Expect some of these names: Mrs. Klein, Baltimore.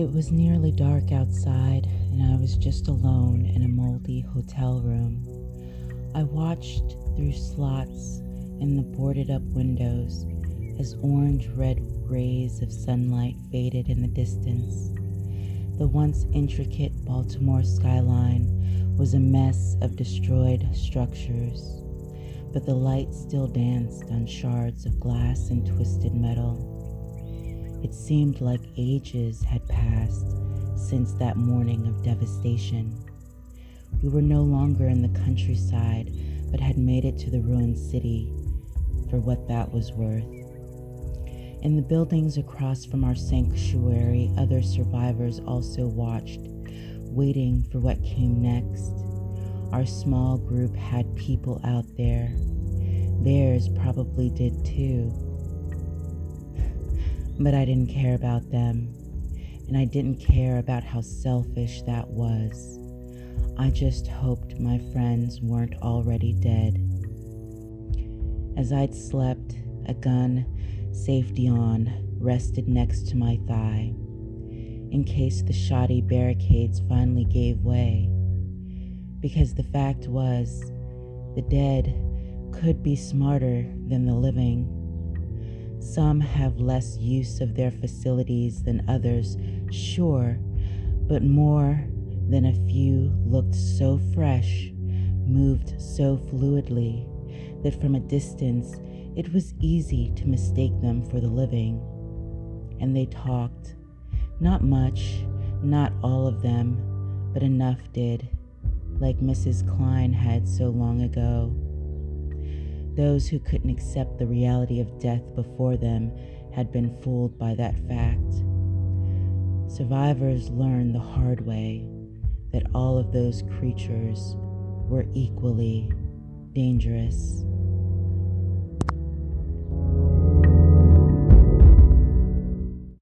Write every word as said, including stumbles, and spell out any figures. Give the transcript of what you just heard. It was nearly dark outside, and I was just alone in a moldy hotel room. I watched through slots in the boarded-up windows as orange-red rays of sunlight faded in the distance. The once intricate Baltimore skyline was a mess of destroyed structures, but the light still danced on shards of glass and twisted metal. It seemed like ages had passed since that morning of devastation. We were no longer in the countryside, but had made it to the ruined city, for what that was worth. In the buildings across from our sanctuary, other survivors also watched, waiting for what came next. Our small group had people out there. Theirs probably did too. But I didn't care about them, and I didn't care about how selfish that was. I just hoped my friends weren't already dead. As I'd slept, a gun, safety on, rested next to my thigh, in case the shoddy barricades finally gave way. Because the fact was, the dead could be smarter than the living. Some have less use of their facilities than others, sure, but more than a few looked so fresh, moved so fluidly, that from a distance it was easy to mistake them for the living. And they talked. Not much, not all of them, but enough did, like Missus Klein had so long ago. Those who couldn't accept the reality of death before them had been fooled by that fact. Survivors learned the hard way that all of those creatures were equally dangerous.